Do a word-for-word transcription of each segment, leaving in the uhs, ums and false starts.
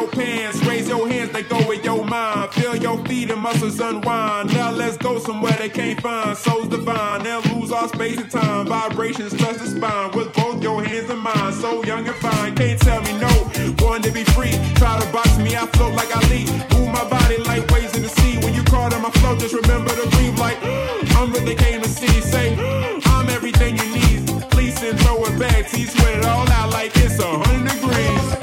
your pants, raise your hands, they go with your mind. Feel your feet and muscles unwind. Now let's go somewhere they can't find. Souls divine, they'll lose all space and time. Vibrations touch the spine with both your hands and mine. So young and fine, can't tell me no. Want to be free, try to box me, I float like I leap. Move my body like waves in the sea. When you caught on my float, just remember to breathe like I'm what they came to see. Say, I'm everything you need. Please and throw it back, T sweat it all out like it's a hundred degrees.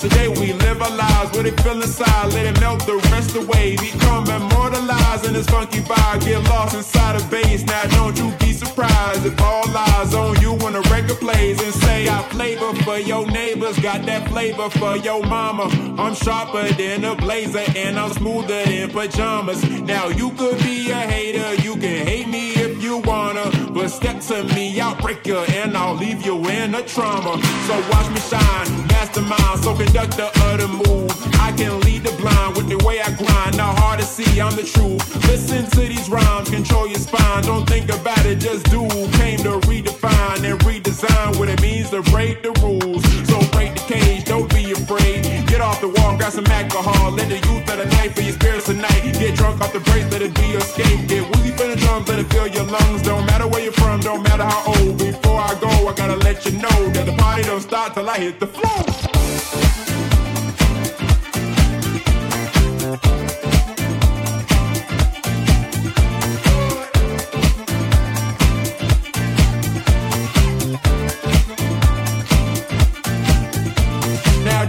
Today we live our lives, what it feel inside, let it melt the rest away. Become immortalized in this funky vibe, get lost inside a bass. Now don't you be surprised if all eyes on you when the record plays and say, got flavor for your neighbors, got that flavor for your mama. I'm sharper than a blazer and I'm smoother than pajamas. Now you could be a hater, you can hate me if you wanna, but step to me, I'll break you and I'll leave you in a trauma. So watch me shine, mastermind, so conduct the other move. I can lead the blind with the way I grind. Not hard to see, I'm the truth. Listen to these rhymes, control your spine. Don't think about it, just do. Came to redefine and redesign what it means to break the rules. So break the cage, don't be afraid. Get off the wall, grab some alcohol. Let the youth of the night for your spirits tonight. Get drunk off the brakes, let it be your escape. Get woozy for the drums, let it fill your lungs. Don't matter where you're from, don't matter how old. Before I go, I gotta let you know that the party don't start till I hit the floor.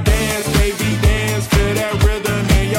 Dance, baby, dance, feel that rhythm in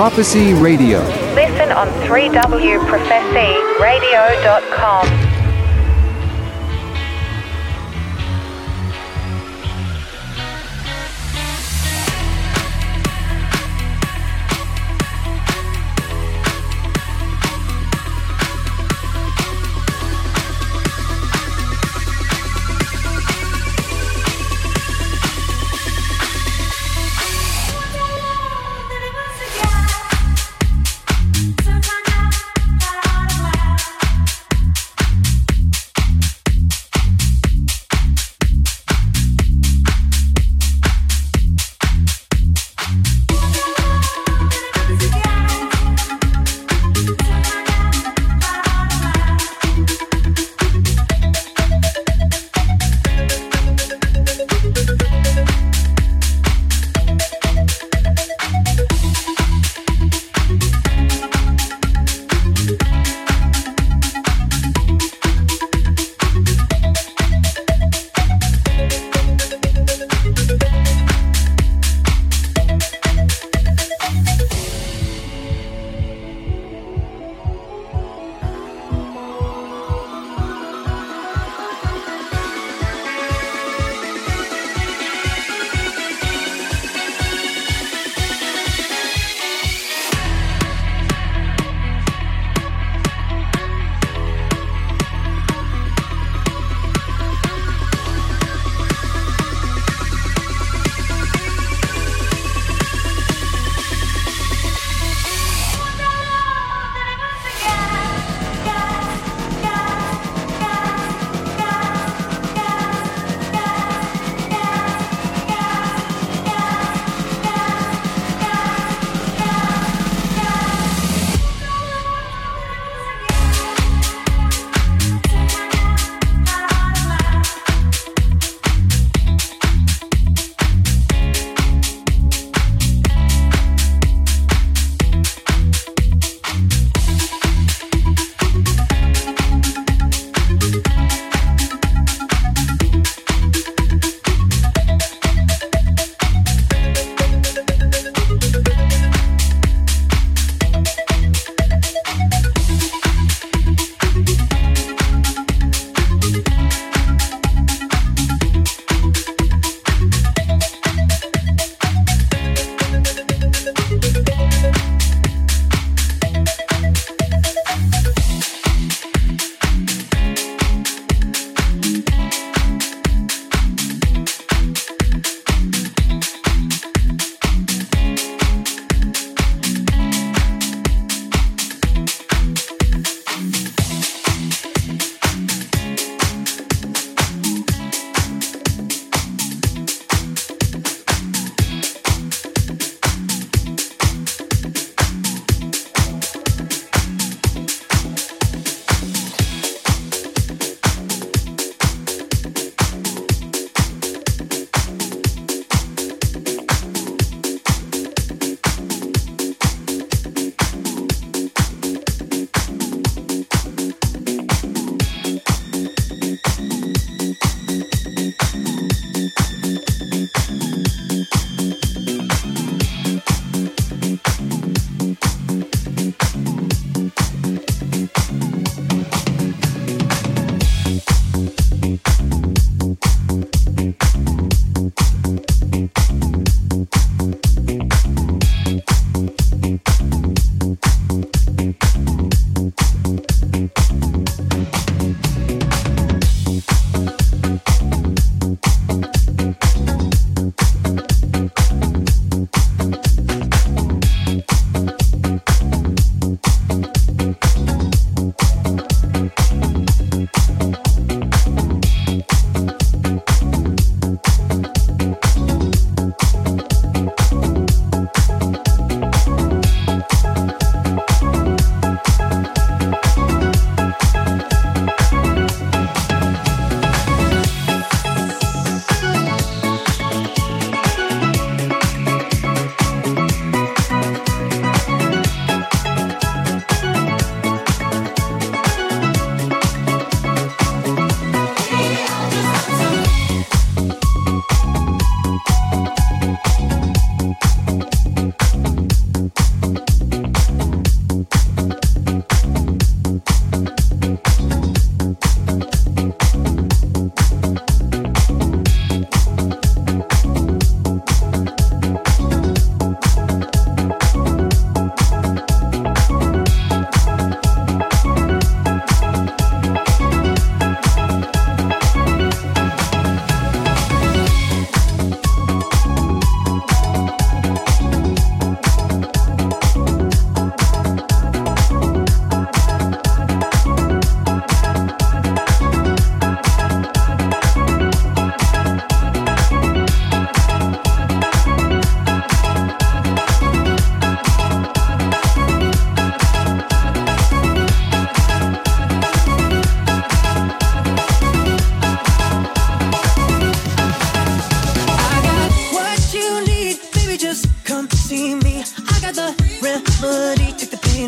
Prophecy Radio. Listen on three W prophecy radio dot com.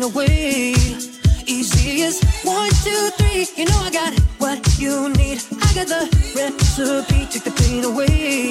ain't a way. Easy as one, two, three. You know I got what you need. I got the recipe. Take the pain away.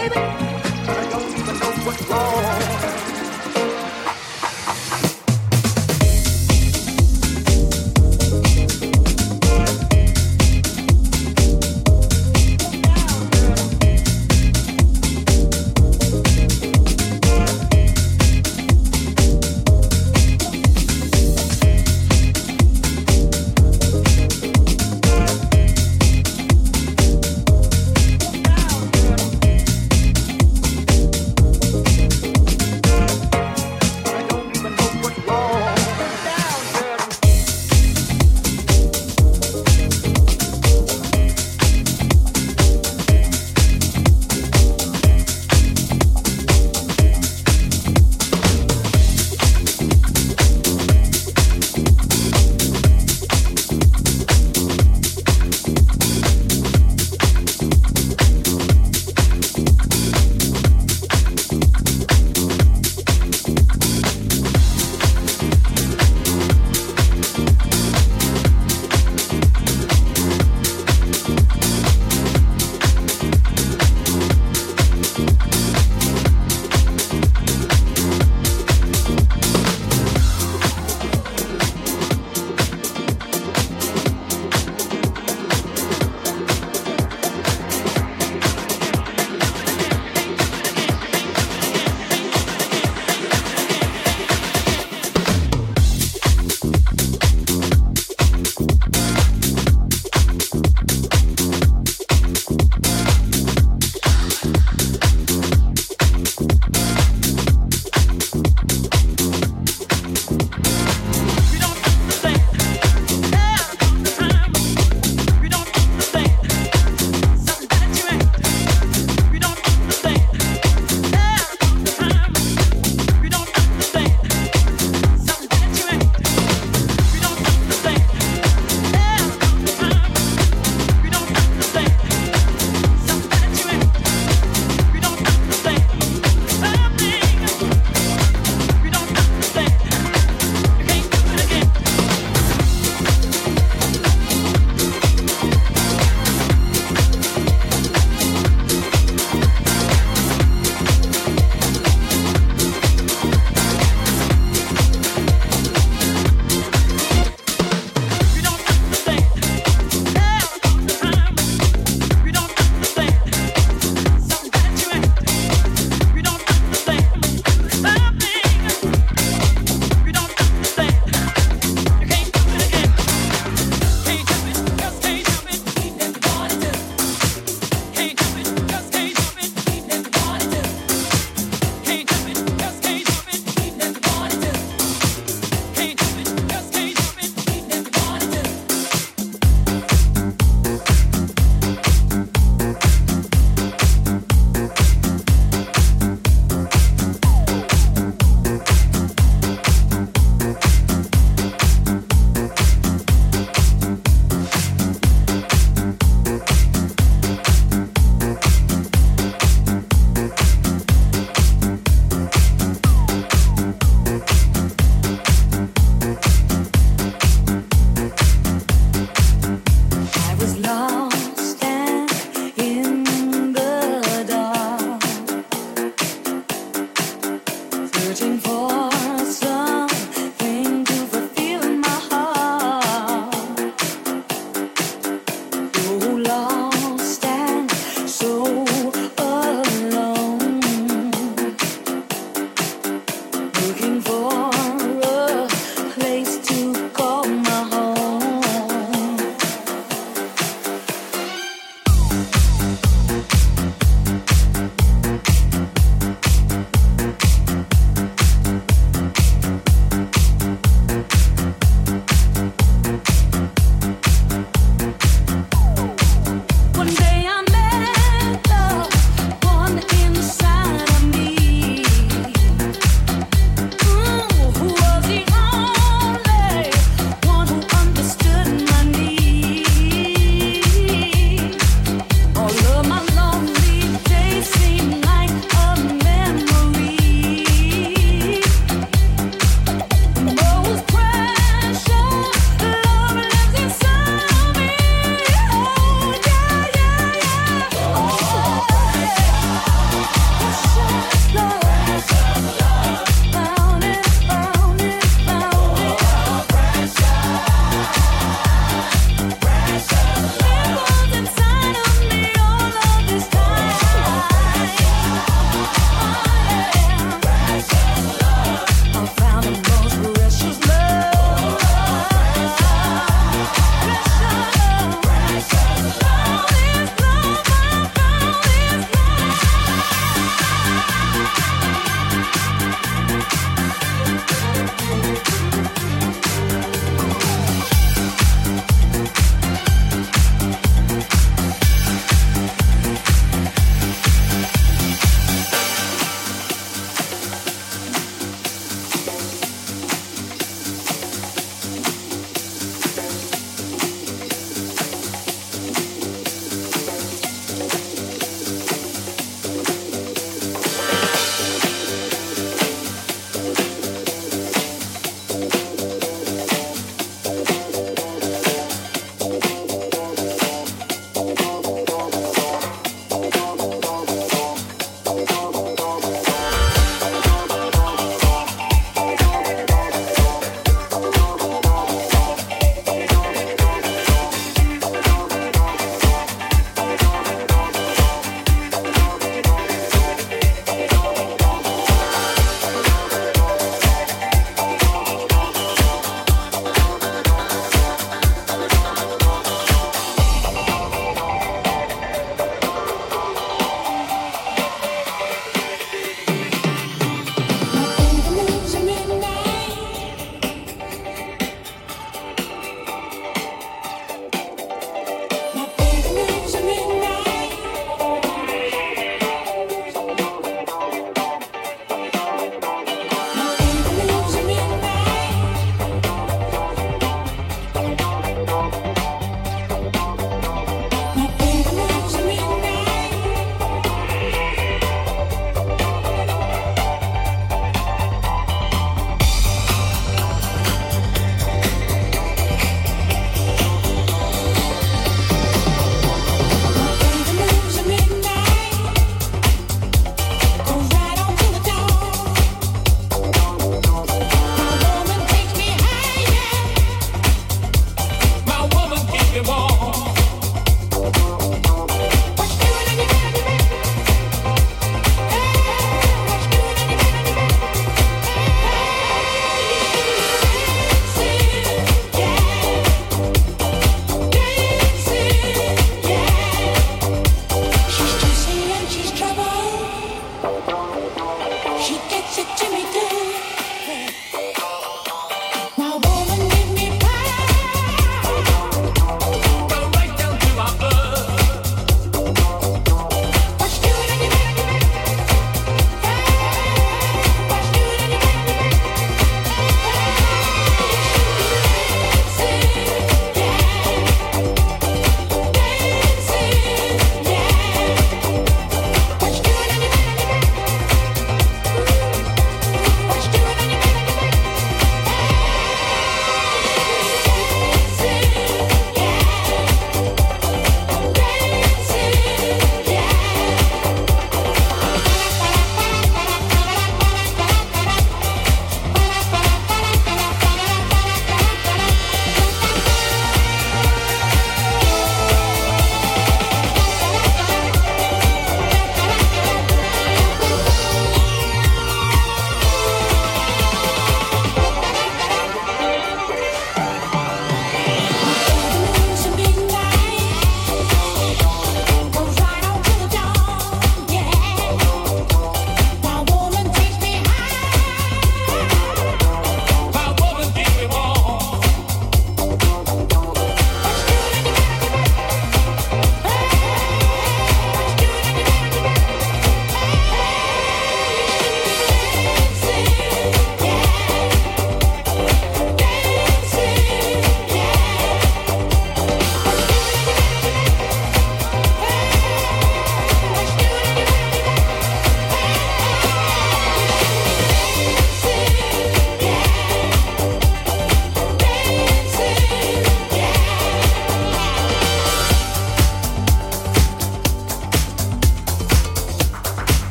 baby. I don't even know what's wrong.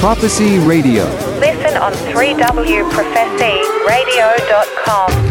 Prophecy Radio. Listen on three W Prophecy Radio dot com.